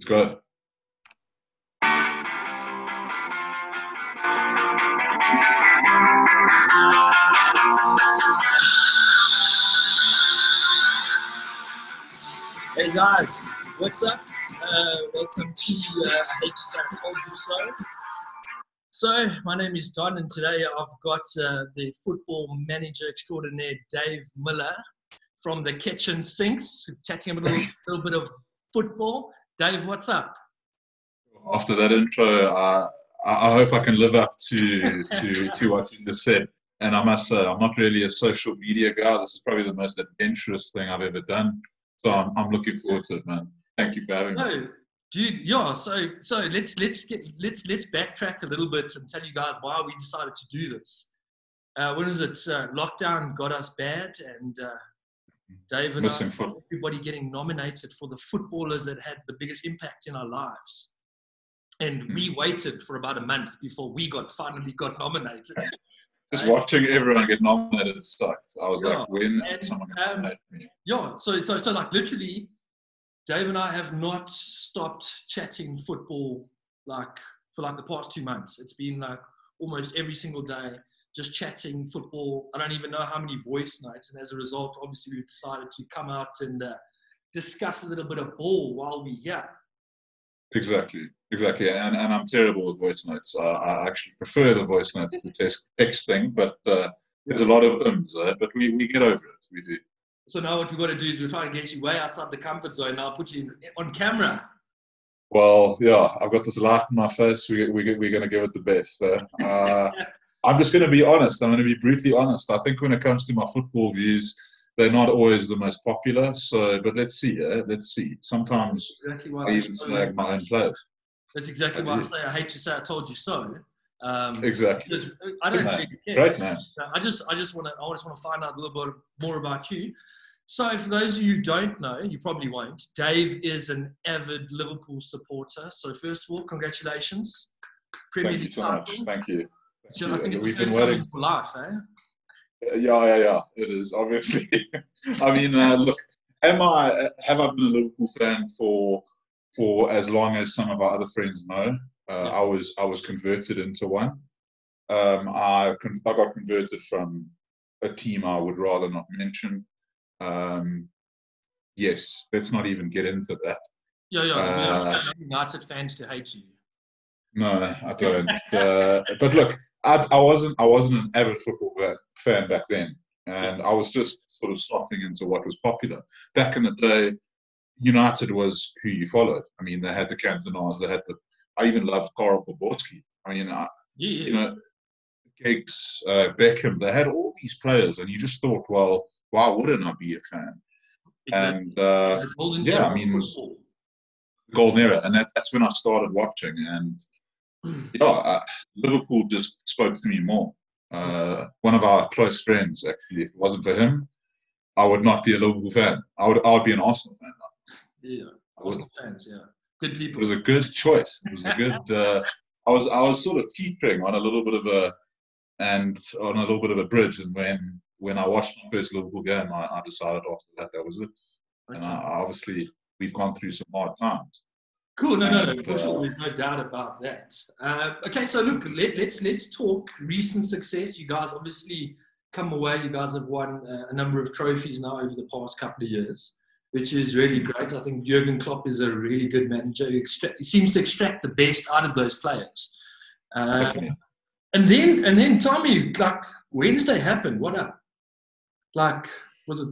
Let's go. Hey guys, what's up? Welcome to I Hate to Say I Told You So. So, my name is Don, and today I've got the football manager extraordinaire Dave Miller from the Kitchen Sinks, chatting a little bit of football. Dave, what's up? After that intro, I hope I can live up to what you just said. And I must say, I'm not really a social media guy. This is probably the most adventurous thing I've ever done. So I'm looking forward to it, man. Thank you for having me. Dude, yeah. So let's backtrack a little bit and tell you guys why we decided to do this. When was it? Lockdown got us bad, and Dave and everybody getting nominated for the footballers that had the biggest impact in our lives. And we waited for about a month before we finally got nominated. Just watching everyone get nominated sucked. I was like, when is someone going to nominate me? Yeah, so like literally, Dave and I have not stopped chatting football for the past 2 months. It's been like almost every single day, just chatting football. I don't even know how many voice notes. And as a result, obviously, we've decided to come out and discuss a little bit of ball while we're here. Exactly, and I'm terrible with voice notes. I actually prefer the voice notes to the text thing, but there's a lot of but we get over it, we do. So now what we've got to do is we're trying to get you way outside the comfort zone. Now I'll put you on camera. Well, yeah, I've got this light in my face. We're going to give it the best. I'm just going to be honest. I'm going to be brutally honest. I think when it comes to my football views, they're not always the most popular, but let's see. Sometimes exactly I even slag my own players. That's exactly why I say I hate to say I told you so. Exactly. I don't really care. Great man. I just want to find out a little bit more about you. So for those of you who don't know, you probably won't, Dave is an avid Liverpool supporter. So first of all, congratulations. Premier League title. Thank you so much. Thank you. We've been waiting for life, eh? Yeah. It is, obviously. I mean, look, have I been a Liverpool fan for as long as some of our other friends know? I was converted into one. I got converted from a team I would rather not mention. Yes, let's not even get into that. Yeah. United fans to hate you. No, I don't. But look, I wasn't an avid football fan back then, and I was just sort of slotting into what was popular. Back in the day, United was who you followed. I mean, they had the Cantonas, they had the... I even loved Karel Poborski. I mean, you know, Giggs, Beckham, they had all these players, and you just thought, well, why wouldn't I be a fan? Exactly. And, I mean, the golden era, and that's when I started watching, and Liverpool just spoke to me more. One of our close friends, actually, if it wasn't for him, I would not be a Liverpool fan. I would be an Arsenal fan. Yeah, Arsenal fans. Yeah, good people. It was a good choice. It was a good. I was sort of teetering on a little bit of a bridge, and when I watched my first Liverpool game, I decided after that was it. Okay. And obviously, we've gone through some hard times. Cool. No. For sure, there's no doubt about that. Okay, so look, let's talk recent success. You guys obviously come away. You guys have won a number of trophies now over the past couple of years, which is really great. I think Jurgen Klopp is a really good manager. He seems to extract the best out of those players. And then tell me, like, Wednesday happened. What up? Like, was it?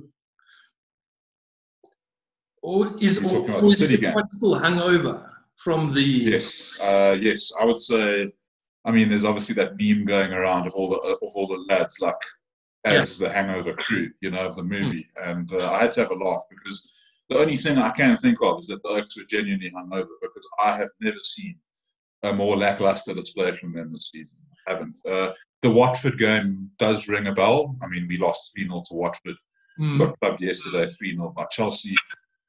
Or is everyone still hungover from the... Yes, I would say, I mean, there's obviously that meme going around of all the lads, like, as the hangover crew, you know, of the movie. And I had to have a laugh because the only thing I can think of is that the Oaks were genuinely hungover, because I have never seen a more lackluster display from them this season. I haven't. The Watford game does ring a bell. I mean, we lost 3-0 to Watford. Got clubbed yesterday 3-0 by Chelsea.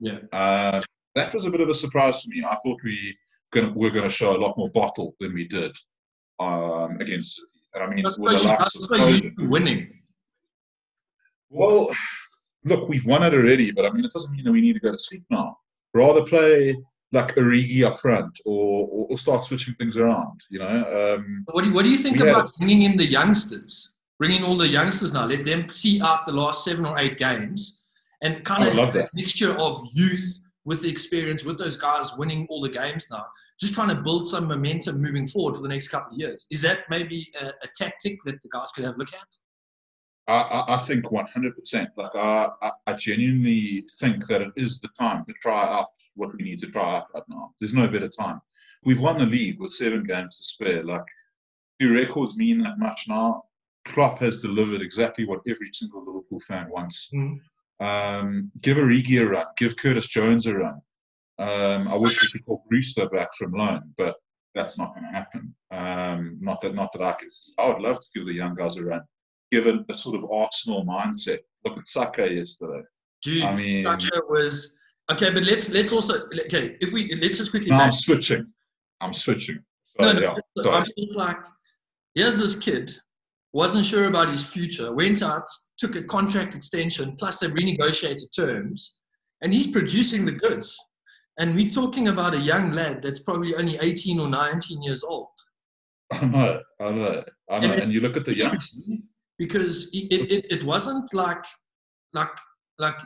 Yeah. That was a bit of a surprise to me. I thought we were going to show a lot more bottle than we did against City. And I mean, with the likes of Foden winning. Well, look, we've won it already, but I mean, it doesn't mean that we need to go to sleep now. Rather play like Origi up front, or start switching things around, you know. What do you think about bringing in the youngsters? Bringing all the youngsters now, let them see out the last 7 or 8 games, and kind of a mixture of youth with the experience, with those guys winning all the games now, just trying to build some momentum moving forward for the next couple of years. Is that maybe a tactic that the guys could have a look at? I think 100%. Like, I genuinely think that it is the time to try out what we need to try out right now. There's no better time. We've won the league with 7 games to spare. Like, do records mean that much now? Klopp has delivered exactly what every single Liverpool fan wants. Mm. Give Origi a run. Give Curtis Jones a run. I wish we could call Brewster back from loan, but that's not going to happen. Not that I can see. I would love to give the young guys a run. Given a sort of Arsenal mindset. Look at Saka yesterday. Dude, I mean, Saka was okay, but let's also okay. If we let's just quickly. No, I'm switching. So, no. Yeah, so, I mean, it's like here's this kid, wasn't sure about his future, went out, took a contract extension, plus they renegotiated terms, and he's producing the goods. And we're talking about a young lad that's probably only 18 or 19 years old. I know. And you look at the youngster. Because it wasn't like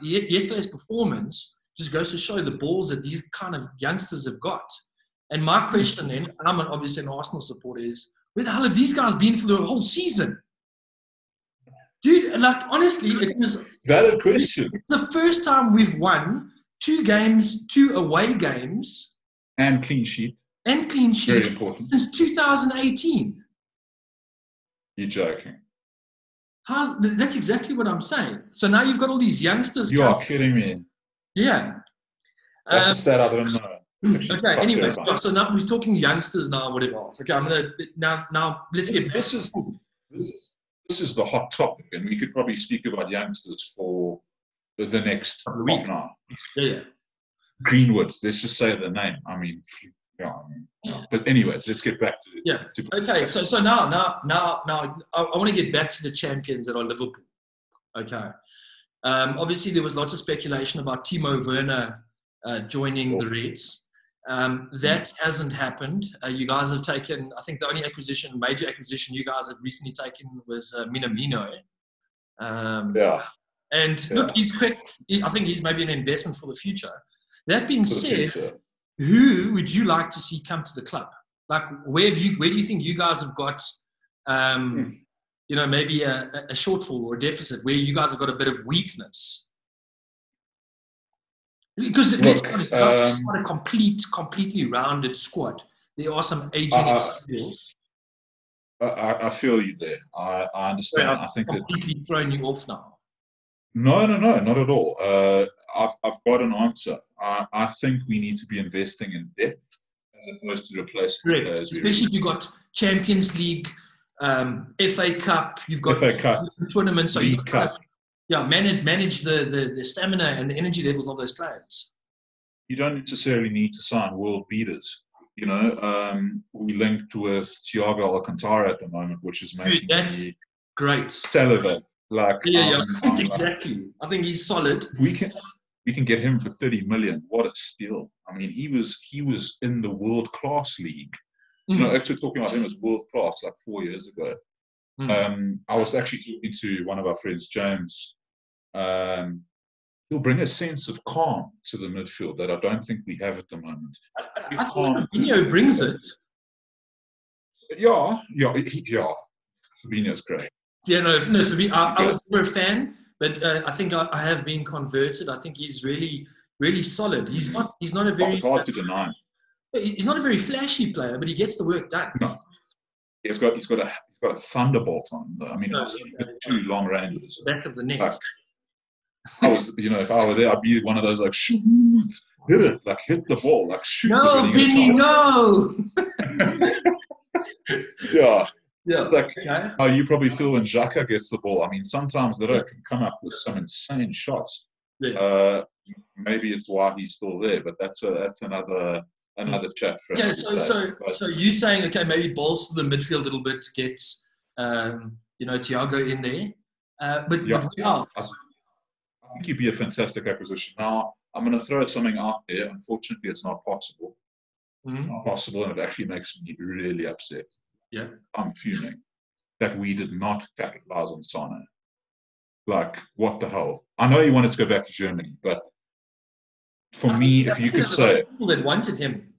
yesterday's performance just goes to show the balls that these kind of youngsters have got. And my question then, and I'm obviously an Arsenal supporter, is where the hell have these guys been for the whole season? Dude, like honestly, it was valid question. It's the first time we've won 2 away games. And clean sheet. Very important. Since 2018. You're joking. That's exactly what I'm saying. So now you've got all these youngsters. You are kidding me. Yeah. That's a stat I didn't know. Okay, anyway, so now we're talking youngsters now, whatever else. Okay, I'm going to, now let's get back. This is the hot topic, and we could probably speak about youngsters for the next week. Half an hour. Yeah. Greenwood, let's just say the name. I mean, yeah. But anyways, let's get back to it. Yeah. Okay. So now I want to get back to the champions that are Liverpool. Okay. Obviously, there was lots of speculation about Timo Werner joining the Reds. That hasn't happened. You guys have taken. I think the only major acquisition you guys have recently taken was Minamino. Look, he's quick. I think he's maybe an investment for the future. That being said. Who would you like to see come to the club? Like, where do you think you guys have got, maybe a shortfall or a deficit where you guys have got a bit of weakness? Because it's not a completely rounded squad. There are some aging skills. I feel you there. I understand. I think completely thrown you off now. No, not at all. I've got an answer. I think we need to be investing in depth as opposed to replacing players. Especially if you've got Champions League, FA Cup, you've got tournaments. League Cup. Yeah, manage the stamina and the energy levels of those players. You don't necessarily need to sign world beaters. You know, we linked with Thiago Alcantara at the moment, which is making me salivate. Like, exactly. I think he's solid. We can get him for 30 million. What a steal! I mean, he was in the world class league. Mm. You know, actually talking about him as world class like 4 years ago. Mm. I was actually talking to one of our friends, James. He'll bring a sense of calm to the midfield that I don't think we have at the moment. I think Fabinho brings it. Yeah. Fabinho's great. Yeah, no. For me, I was never a fan, but I think I have been converted. I think he's really, really solid. He's not a very. It's hard to deny. He's not a very flashy player, but he gets the work done. No. He's got a thunderbolt on. I mean, two long ranges. Back of the neck. Like, I was, if I were there, I'd be one of those like shoot, hit it, like hit the ball, like shoot. No, Vinny, no. Yeah. Yeah, it's like how you probably feel when Xhaka gets the ball. I mean, sometimes they can come up with some insane shots. Yeah. Maybe it's why he's still there, but that's another chat for him. Yeah, so you saying, okay, maybe bolster the midfield a little bit, get Thiago in there. But what else? I think he'd be a fantastic acquisition. Now, I'm going to throw something out there. Unfortunately, it's not possible. Mm-hmm. Not possible, and it actually makes me really upset. Yeah, I'm fuming that we did not capitalize on Sané. Like, what the hell? I know he wanted to go back to Germany, but for me, if you could say people that wanted him,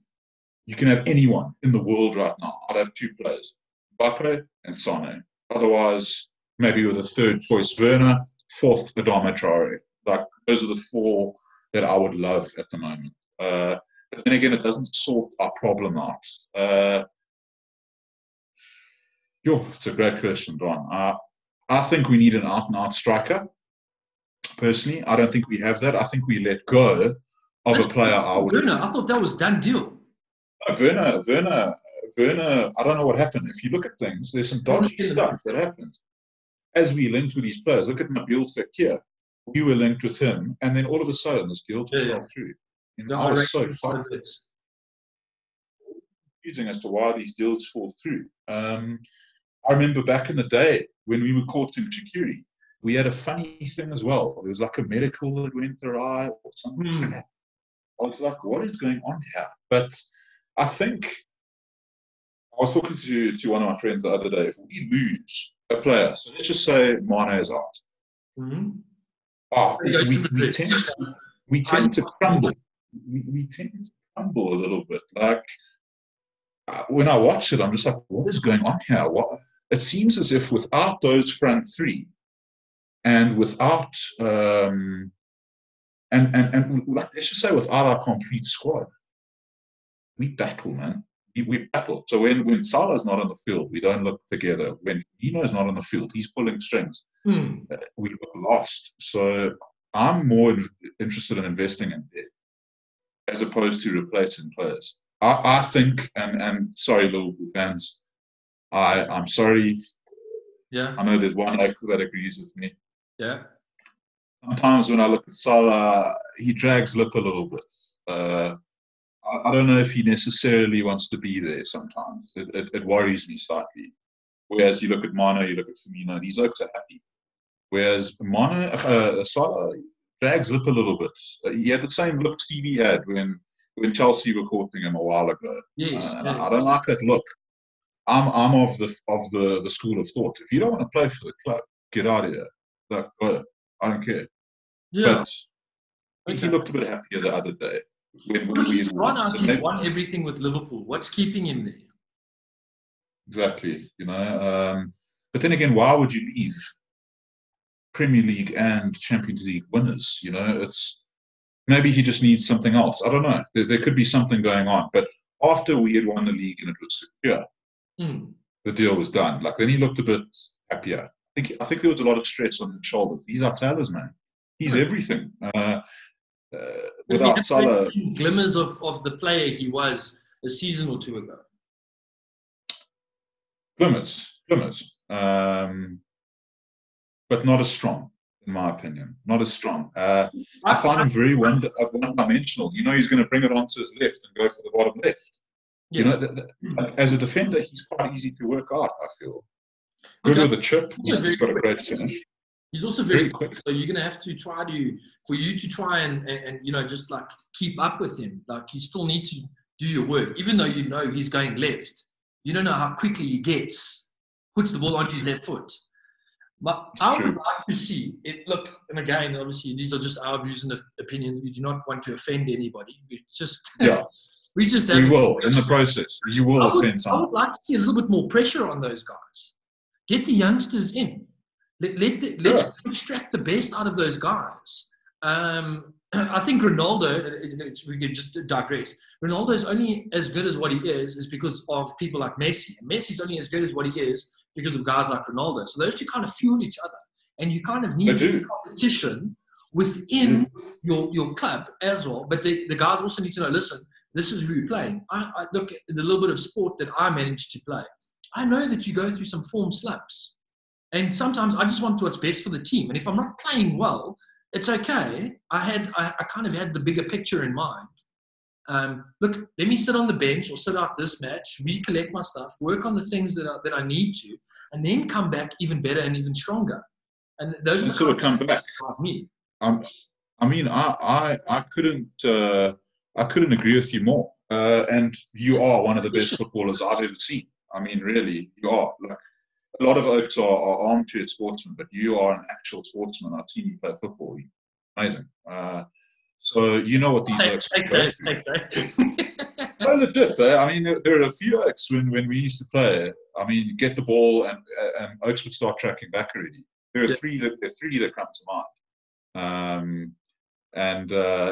you can have anyone in the world right now. I'd have two players, Mbappé and Sané. Otherwise, maybe with a third choice, Werner, fourth, Adama Traoré. Like, those are the four that I would love at the moment. But then again, it doesn't sort our problem out. It's a great question, Don. I think we need an out-and-out striker. Personally, I don't think we have that. I think we let go of a player. Werner, I thought that was done deal. Werner, I don't know what happened. If you look at things, there's some dodgy stuff that happens. As we linked with these players, look at Nabil Fekir. We were linked with him, and then all of a sudden, this deal just fell through. You know, I was so excited. Confusing as to why these deals fall through. I remember back in the day when we were caught in Chikiri, we had a funny thing as well. It was like a miracle that went through our eye or something. I was like, what is going on here? But I think, I was talking to one of my friends the other day, if we lose a player, so let's just say Mane is out. Mm-hmm. We tend to crumble. We tend to crumble a little bit. Like, when I watch it, I'm just like, what is going on here? What? It seems as if without those front three, and without, and let's just say without our complete squad, we battle, man. We battle. So when Salah's not on the field, we don't look together. When Eno's not on the field, he's pulling strings. We look lost. So I'm more interested in investing in depth as opposed to replacing players. I think, and sorry, Liverpool fans, I'm sorry. Yeah. I know there's one actor that agrees with me. Yeah. Sometimes when I look at Salah, he drags lip a little bit. I don't know if he necessarily wants to be there sometimes. It worries me slightly. Whereas you look at Mane, you look at Firmino, these oaks are happy. Whereas Salah drags lip a little bit. He had the same look Stevie had when Chelsea were courting him a while ago. Yes, I don't like that look. I'm of the school of thought. If you don't want to play for the club, get out of here. Like, oh, I don't care. Yeah. But he looked a bit happier the other day. He's gone out and won everything with Liverpool. What's keeping him there? Exactly. You know. But then again, why would you leave Premier League and Champions League winners? You know, it's maybe he just needs something else. I don't know. There could be something going on. But after we had won the league and it was secure, the deal was done. Like, then he looked a bit happier. I think there was a lot of stress on his shoulders. He's our talisman. He's everything. Without Salah, glimmers of the player he was a season or two ago. Glimmers, but not as strong, in my opinion. Not as strong. I find him very one-dimensional. You know, he's going to bring it onto his left and go for the bottom left. Yeah. You know, as a defender, he's quite easy to work out, I feel. Good with a chip. He's got a great finish. He's also very quick, so you're going to have to try and you know, just like keep up with him. Like, you still need to do your work, even though you know he's going left. You don't know how quickly he gets, puts the ball onto his left foot. But I would like to see it. Look, and again, obviously, these are just our views and opinions. We do not want to offend anybody. We will in the process. You will offend someone. I would like to see a little bit more pressure on those guys. Get the youngsters in. Let's extract the best out of those guys. I think Ronaldo, we can just digress. Ronaldo's only as good as what he is because of people like Messi. And Messi's only as good as what he is because of guys like Ronaldo. So those two kind of fuel each other. And you kind of need competition within your club as well. But the guys also need to know, listen, this is who you're playing. I look at the little bit of sport that I managed to play. I know that you go through some form slumps. And sometimes I just want what's best for the team. And if I'm not playing well, it's okay. I kind of had the bigger picture in mind. Look, let me sit on the bench or sit out this match, recollect my stuff, work on the things that I need to, and then come back even better and even stronger. And those are the sort of come back. Me. I mean, I couldn't agree with you more. And you are one of the best footballers I've ever seen. I mean, really, you are. Like, a lot of oaks are armchair sportsmen, but you are an actual sportsman. I've seen you play football. You're amazing. So you know what these oaks are. Well, legit. I mean, there are a few oaks when we used to play. I mean, get the ball and oaks would start tracking back already. There are three that come to mind.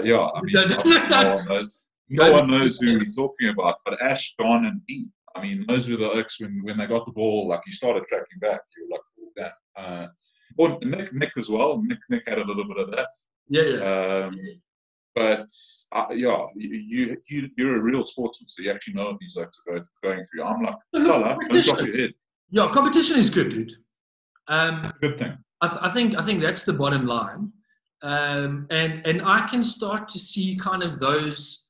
Yeah, I mean, no one knows who we're talking about, but Ash, Don, and Dean. I mean, those were the Oaks when they got the ball, like, you started tracking back. You were like, oh, damn. Well, Nick as well. Nick had a little bit of that. Yeah. But, yeah, you're a real sportsman, so you actually know what these Oaks are going through. I'm like, Salah, don't drop your head. Yeah, competition is good, dude. Good thing. I think that's the bottom line. And I can start to see kind of those,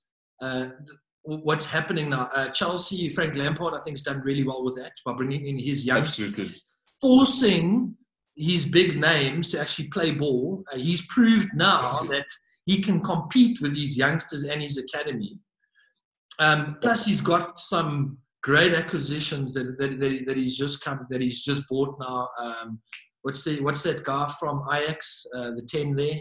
what's happening now. Chelsea, Frank Lampard, I think, has done really well with that by bringing in his youngsters, forcing his big names to actually play ball. He's proved now that he can compete with these youngsters and his academy. Plus, he's got some great acquisitions that he's just bought now. What's that guy from Ajax, the 10 there?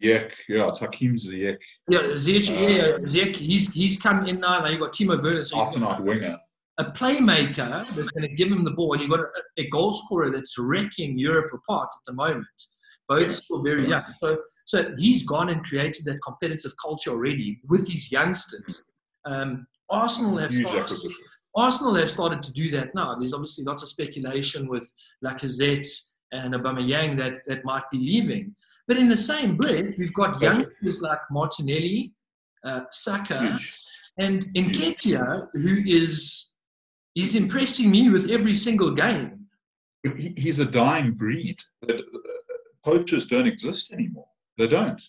Ziyech, yeah, it's Hakim Ziyech. Yeah, Ziyech, he's come in now. Now you've got Timo Werner. So afternoon winger. A playmaker that's going to give him the ball. You've got a goal scorer that's wrecking Europe apart at the moment. Both still very young. So he's gone and created that competitive culture already with his youngsters. Arsenal have started to do that now. There's obviously lots of speculation with Lacazette and Aubameyang that might be leaving. But in the same breath, we've got youngsters like Martinelli, Saka, and Nketiah, who is impressing me with every single game. He's a dying breed. Poachers don't exist anymore. They don't.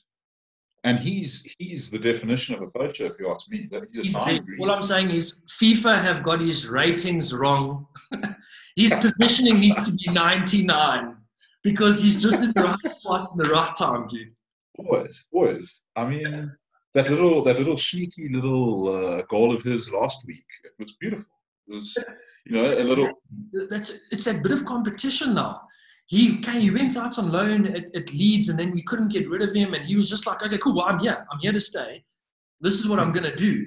And he's the definition of a poacher, if you ask me. He's a dying breed. All I'm saying is FIFA have got his ratings wrong. His positioning needs to be 99. Because he's just in the right spot in the right time, dude. Always. I mean, that little sneaky little goal of his last week, it was beautiful. It was, a little... It's that bit of competition now. He went out on loan at Leeds, and then we couldn't get rid of him, and he was just like, okay, cool, well, I'm here. I'm here to stay. This is what I'm going to do.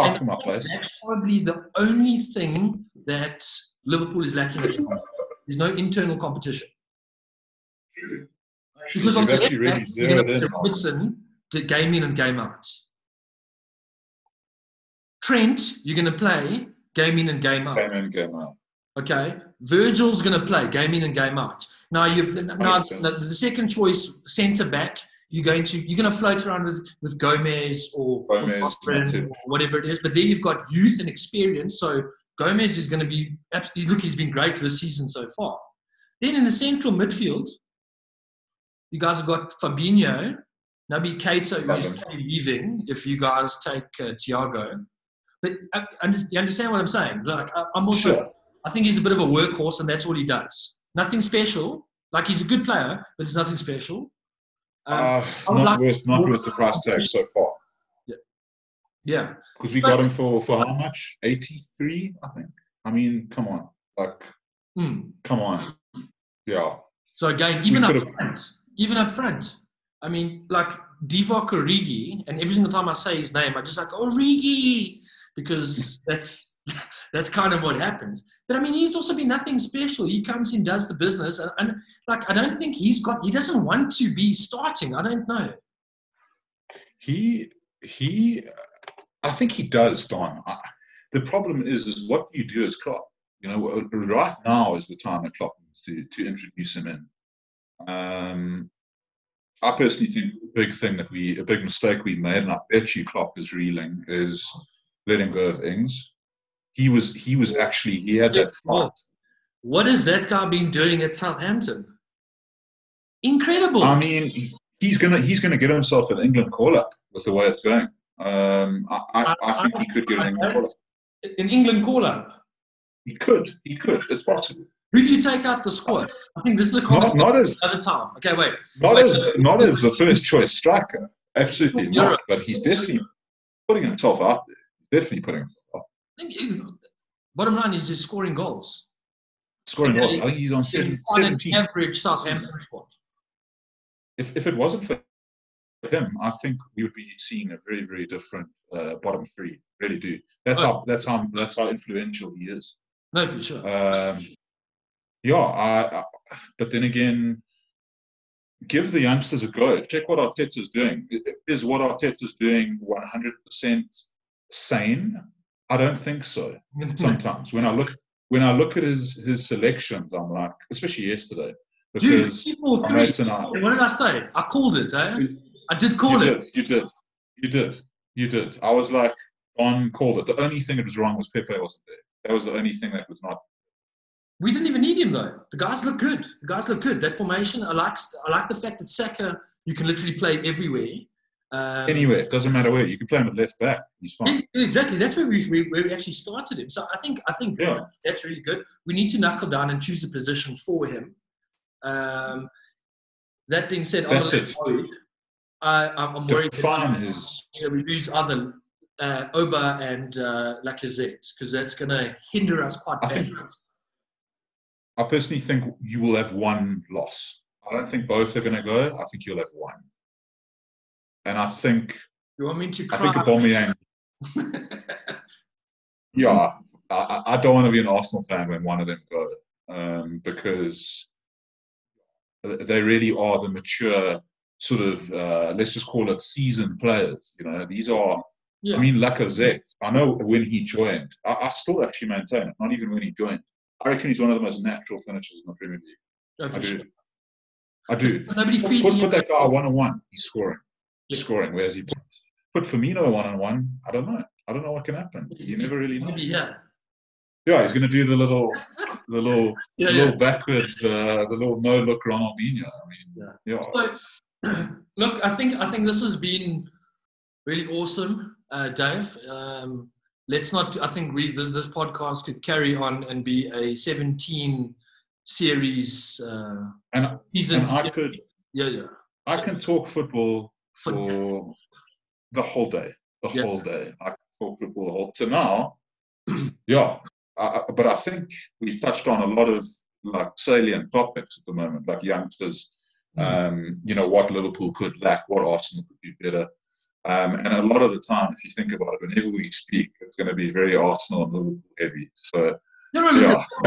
After my place. That's probably the only thing that Liverpool is lacking at the moment. There's no internal competition. True. Because on Robertson, game in and game out. Trent, you're going to play game in and game out. Okay. Virgil's going to play game in and game out. Now the second choice centre back, you're going to float around with Gomez or whatever it is. But then you've got youth and experience. So Gomez is going to be he's been great this season so far. Then in the central midfield, you guys have got Fabinho, Naby Keita, who's leaving if you guys take Thiago. But you understand what I'm saying? Like, I think he's a bit of a workhorse, and that's all he does. Nothing special. Like, he's a good player, but it's nothing special. Not worth the price tag so far. Yeah. Because we got him for how much? 83, I think. I mean, come on. Like, come on. Yeah. So again, even up front, I mean, like Divock Origi, and every single time I say his name, I just like, Origi, because that's kind of what happens. But I mean, he's also been nothing special. He comes in, does the business, and like, I don't think he doesn't want to be starting. I don't know. I think he does, Don. The problem is what you do as Klopp. You know, right now is the time that Klopp needs to introduce him in. I personally think a big mistake we made, and I bet you Klopp is reeling, is letting go of Ings. He had that fight. What has that guy been doing at Southampton? Incredible. I mean, he's gonna get himself an England call-up with the way it's going. I think he could get an England call-up. He could. It's possible. Who do you take out the squad? I think this is a conversation another time. Okay, wait. Not as the first choice striker. Absolutely not. But he's definitely putting himself out there. Bottom line is he's scoring goals. I think he's on 17. Average Southampton squad. If it wasn't for him, I think we would be seeing a very, very different bottom three. Really do. That's how influential he is. No, for sure. But then again, give the youngsters a go. Check what Arteta's doing. Is what Arteta's doing 100% sane? I don't think so. Sometimes when I look at his selections, I'm like, especially yesterday, because what did I say? I called it. You did. I was like, Don called it. The only thing that was wrong was Pepe wasn't there. That was the only thing that was not. We didn't even need him, though. The guys look good. That formation, I like the fact that Saka, you can literally play everywhere. Anywhere. It doesn't matter where. You can play him at left back. He's fine. Exactly. That's where we actually started him. So I think that's really good. We need to knuckle down and choose a position for him. That being said, that's it. I'm worried that we lose other Oba and Lacazette, because that's going to hinder us quite badly. I personally think you will have one loss. I don't think both are going to go. I think you'll have one. And I think... You want me to cry? I think Aubameyang... Yeah. I don't want to be an Arsenal fan when one of them go. Because they really are the mature sort of, let's just call it seasoned players. You know, these are... Yeah. I mean, Lacazette, I know when he joined, I still actually maintain it, not even when he joined. I reckon he's one of the most natural finishers in the Premier League. I do. Put that guy one-on-one, he's scoring. He's scoring, whereas he put Firmino one-on-one, I don't know. I don't know what can happen. You never really know. Yeah, he's going to do the little backward, the little no-look Ronaldinho. Look, I think this has been really awesome, Dave. Let's not. I think this podcast could carry on and be a 17 series. I can talk football for the whole day. I can talk football the whole. So now, but I think we've touched on a lot of like salient topics at the moment, like youngsters. You know, what Liverpool could lack, what Arsenal could do better. And a lot of the time, if you think about it, whenever we speak, it's going to be very Arsenal and Liverpool heavy. So,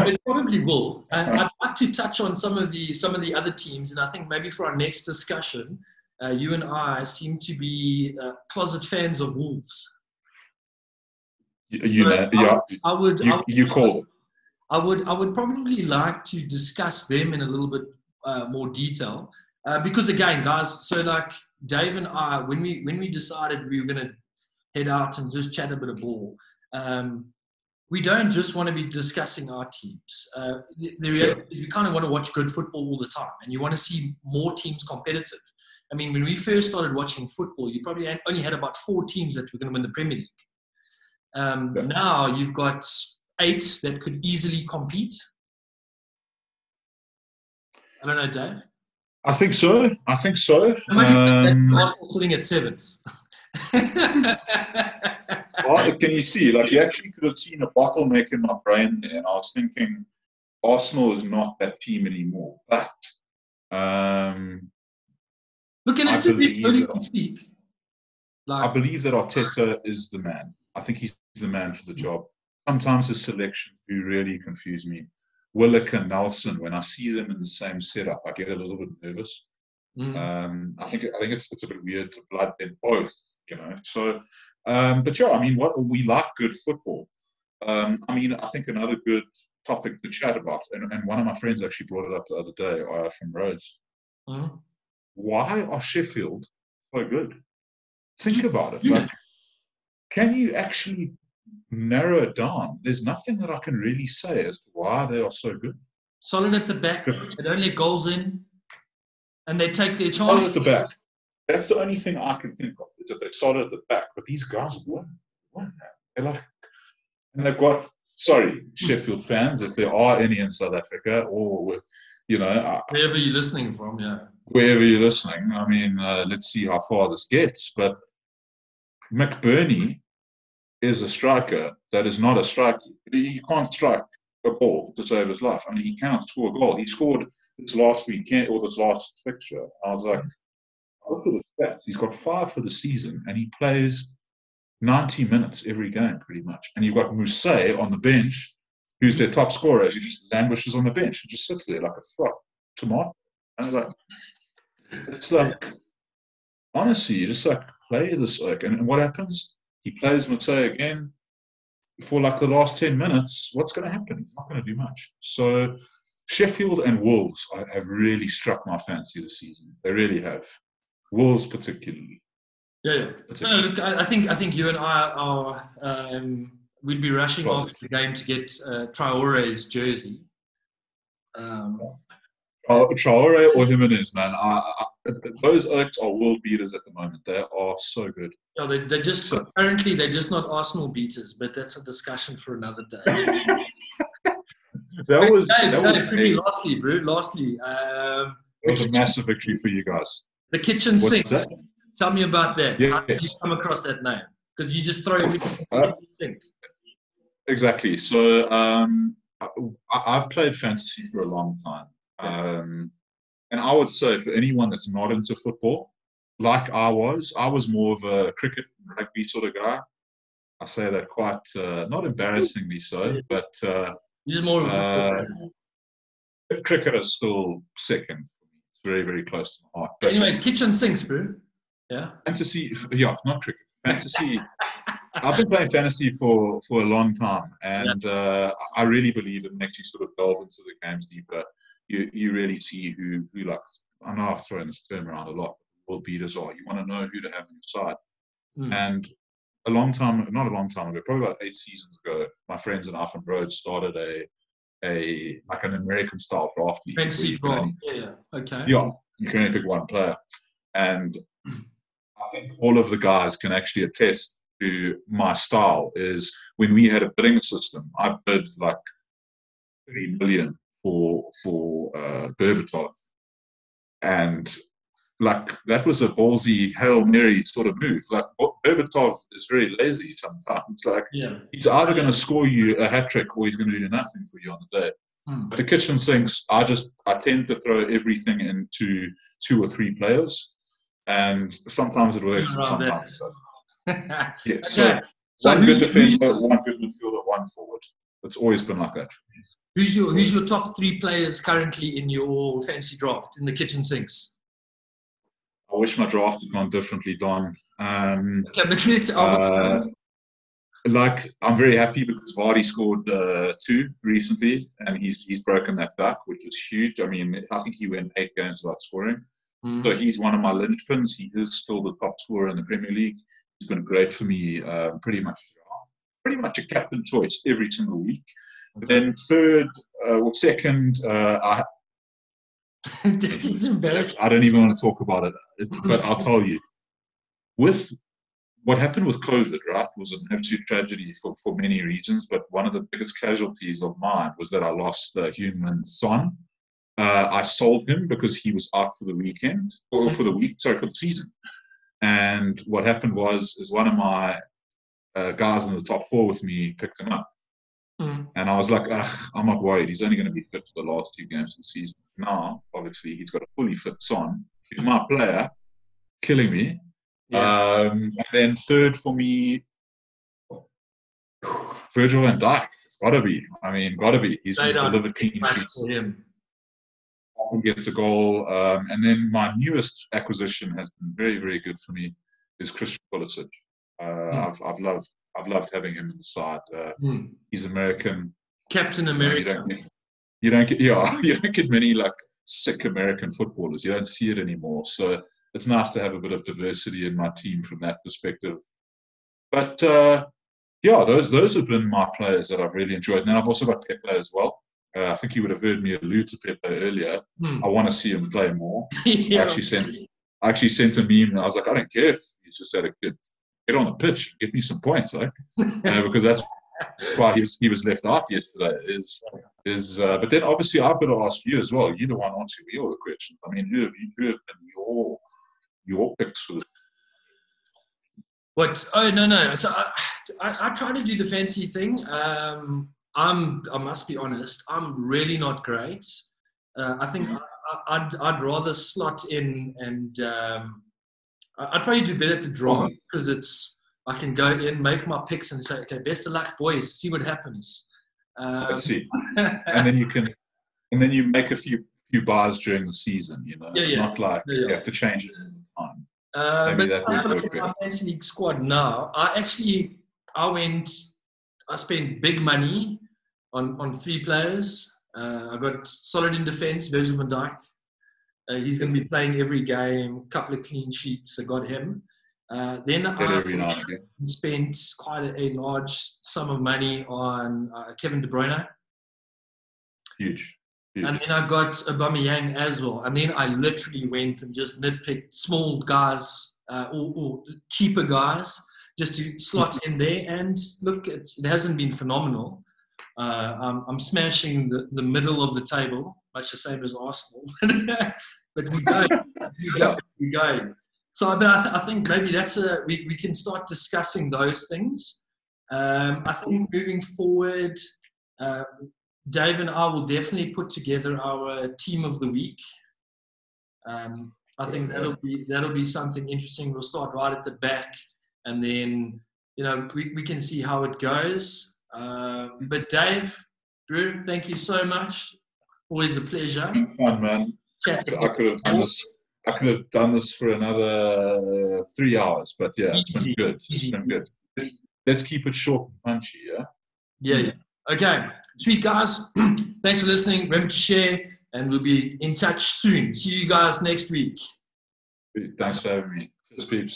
it probably will. I'd like to touch on some of the other teams, and I think maybe for our next discussion, you and I seem to be closet fans of Wolves. I would probably like to discuss them in a little bit more detail. Because again, guys, so like Dave and I, when we decided we were going to head out and just chat a bit of ball, we don't just want to be discussing our teams. You kind of want to watch good football all the time, and you want to see more teams competitive. I mean, when we first started watching football, you probably only had about 4 teams that were going to win the Premier League. Now you've got 8 that could easily compete. I don't know, Dave. I think so. Arsenal sitting at 7th. Can you see? Like, you actually could have seen a bottleneck in my brain, and I was thinking, Arsenal is not that team anymore. But look, and it's too big to speak. Like, I believe that Arteta is the man. I think he's the man for the job. Sometimes his selection do really confuse me. Willock and Nelson, when I see them in the same setup, I get a little bit nervous. I think it's a bit weird to blood them both, you know. So, we like good football. I think another good topic to chat about, and one of my friends actually brought it up the other day, from Rhodes. Mm. Why are Sheffield so good? Think about it. Like, can you actually narrow it down? There's nothing that I can really say as to why they are so good. Solid at the back. They don't let goals in, and they take their chances. Solid at the back. That's the only thing I can think of. It's that they're solid at the back, but these guys won. They're like, and they've got sorry, Sheffield fans, if there are any in South Africa, or, you know, wherever you're listening from, yeah. Wherever you're listening, I mean, let's see how far this gets. But McBurney is a striker that is not a striker. He can't strike a ball to save his life. I mean, he cannot score a goal. He scored this last weekend, or this last fixture. I was like, look at his stats. He's got 5 for the season, and he plays 90 minutes every game, pretty much. And you've got Moussé on the bench, who's their top scorer, who just languishes on the bench. He just sits there like a frog tomato. And like, it's like, honestly, you just like play this. Like, and what happens? He plays Moussé again for like the last 10 minutes. What's going to happen? He's not going to do much. So Sheffield and Wolves have really struck my fancy this season. They really have. Wolves particularly. Yeah, no, look, I think you and I are. We'd be rushing after the game to get Traore's jersey. Traore or Jimenez, man. Those Oaks are world beaters at the moment. They are so good. Yeah, they're just currently they're just not Arsenal beaters, but that's a discussion for another day. Lastly, it was a massive victory for you guys. The Kitchen Sinks. Tell me about that. Yes. How did you come across that name? Because you just throw everything in the sink. Exactly. So I've played fantasy for a long time. And I would say for anyone that's not into football, like I was more of a cricket and rugby sort of guy. I say that quite, not embarrassingly so, but you're more of a cricket is still second. It's very, very close to my heart. But anyways, Kitchen Sinks, bro. Yeah. Fantasy, yeah, not cricket. Fantasy. I've been playing fantasy for a long time, and I really believe it makes you sort of delve into the games deeper. You really see who like. I know I've thrown this term around a lot. World beaters are. You want to know who to have on your side. Mm. And not a long time ago, probably about 8 seasons ago, my friends in Alphen Road started a like an American style draft league. Fantasy draft. Yeah. Okay. Yeah, you can only pick one player, and I think all of the guys can actually attest to my style is when we had a bidding system, I bid like 3 million for Berbatov. And like that was a ballsy Hail Mary sort of move. Like Berbatov is very lazy sometimes. Like he's either going to score you a hat trick or he's going to do nothing for you on the day. But the Kitchen Sinks, I tend to throw everything into 2 or 3 players. And sometimes it works, and sometimes it doesn't. Yeah, so one good defender, one good midfielder, one forward. It's always been like that. Who's your top 3 players currently in your fancy draft in the Kitchen Sinks? I wish my draft had gone differently, Don. I'm very happy because Vardy scored 2 recently, and he's broken that back, which is huge. I mean, I think he went 8 games without scoring. So he's one of my linchpins. He is still the top scorer in the Premier League. He's been great for me pretty much a captain choice every single week. But then second, I... This is embarrassing. I don't even want to talk about it, but I'll tell you. With what happened with COVID, right, was an absolute tragedy for many reasons, but one of the biggest casualties of mine was that I lost the human Son. I sold him because he was out for the weekend, or for the season. And what happened was one of my guys in the top 4 with me picked him up. And I was like, I'm not worried. He's only going to be fit for the last 2 games of the season. Now, obviously, he's got a fully fit Son. He's my player, killing me. Yeah. And then third for me, Virgil van Dijk. It's got to be. I mean, got to be. He's delivered clean sheets. Gets a goal, and then my newest acquisition has been very, very good for me is Christian Pulisic. I've loved having him on the side. He's American, Captain America. You don't get many like sick American footballers. You don't see it anymore, so it's nice to have a bit of diversity in my team from that perspective. But those have been my players that I've really enjoyed. And then I've also got Pepe as well. I think you would have heard me allude to Pepe earlier. I want to see him play more. I actually sent a meme, and I was like, I don't care if he's just had a kid. Get on the pitch. Get me some points, because that's Well, he was left out yesterday. But then obviously I've got to ask you as well. You're the one answering me all the questions. I mean, who have been your picks for the? What? Oh no. So I try to do the fancy thing. I must be honest. I'm really not great. I think I'd rather slot in and I'd probably do better at the draw because I can go in, make my picks, and say, okay, best of luck, boys. See what happens. Let's see, and then you make a few bars during the season. You know, not like you have to change it in time. But I look at my fantasy league squad now. I spent big money on three players. I got solid in defence, Virgil van Dijk. He's going to be playing every game. Couple of clean sheets. I got him. Then I spent quite a large sum of money on Kevin De Bruyne. Huge. And then I got Aubameyang as well. And then I literally went and just nitpicked small guys or cheaper guys just to slot in there. And look, it hasn't been phenomenal. I'm smashing the middle of the table, much the same as Arsenal. But we're going. So I think maybe that's we can start discussing those things. I think moving forward, Dave and I will definitely put together our team of the week. I think that'll be something interesting. We'll start right at the back, and then we can see how it goes. But Dave, Drew, thank you so much. Always a pleasure. Fun, man. I could have done this for another 3 hours, but it's been good. Let's keep it short and punchy, yeah? Yeah. Okay. Sweet, guys. Thanks for listening. Remember to share, and we'll be in touch soon. See you guys next week. Thanks for having me. Cheers, peeps.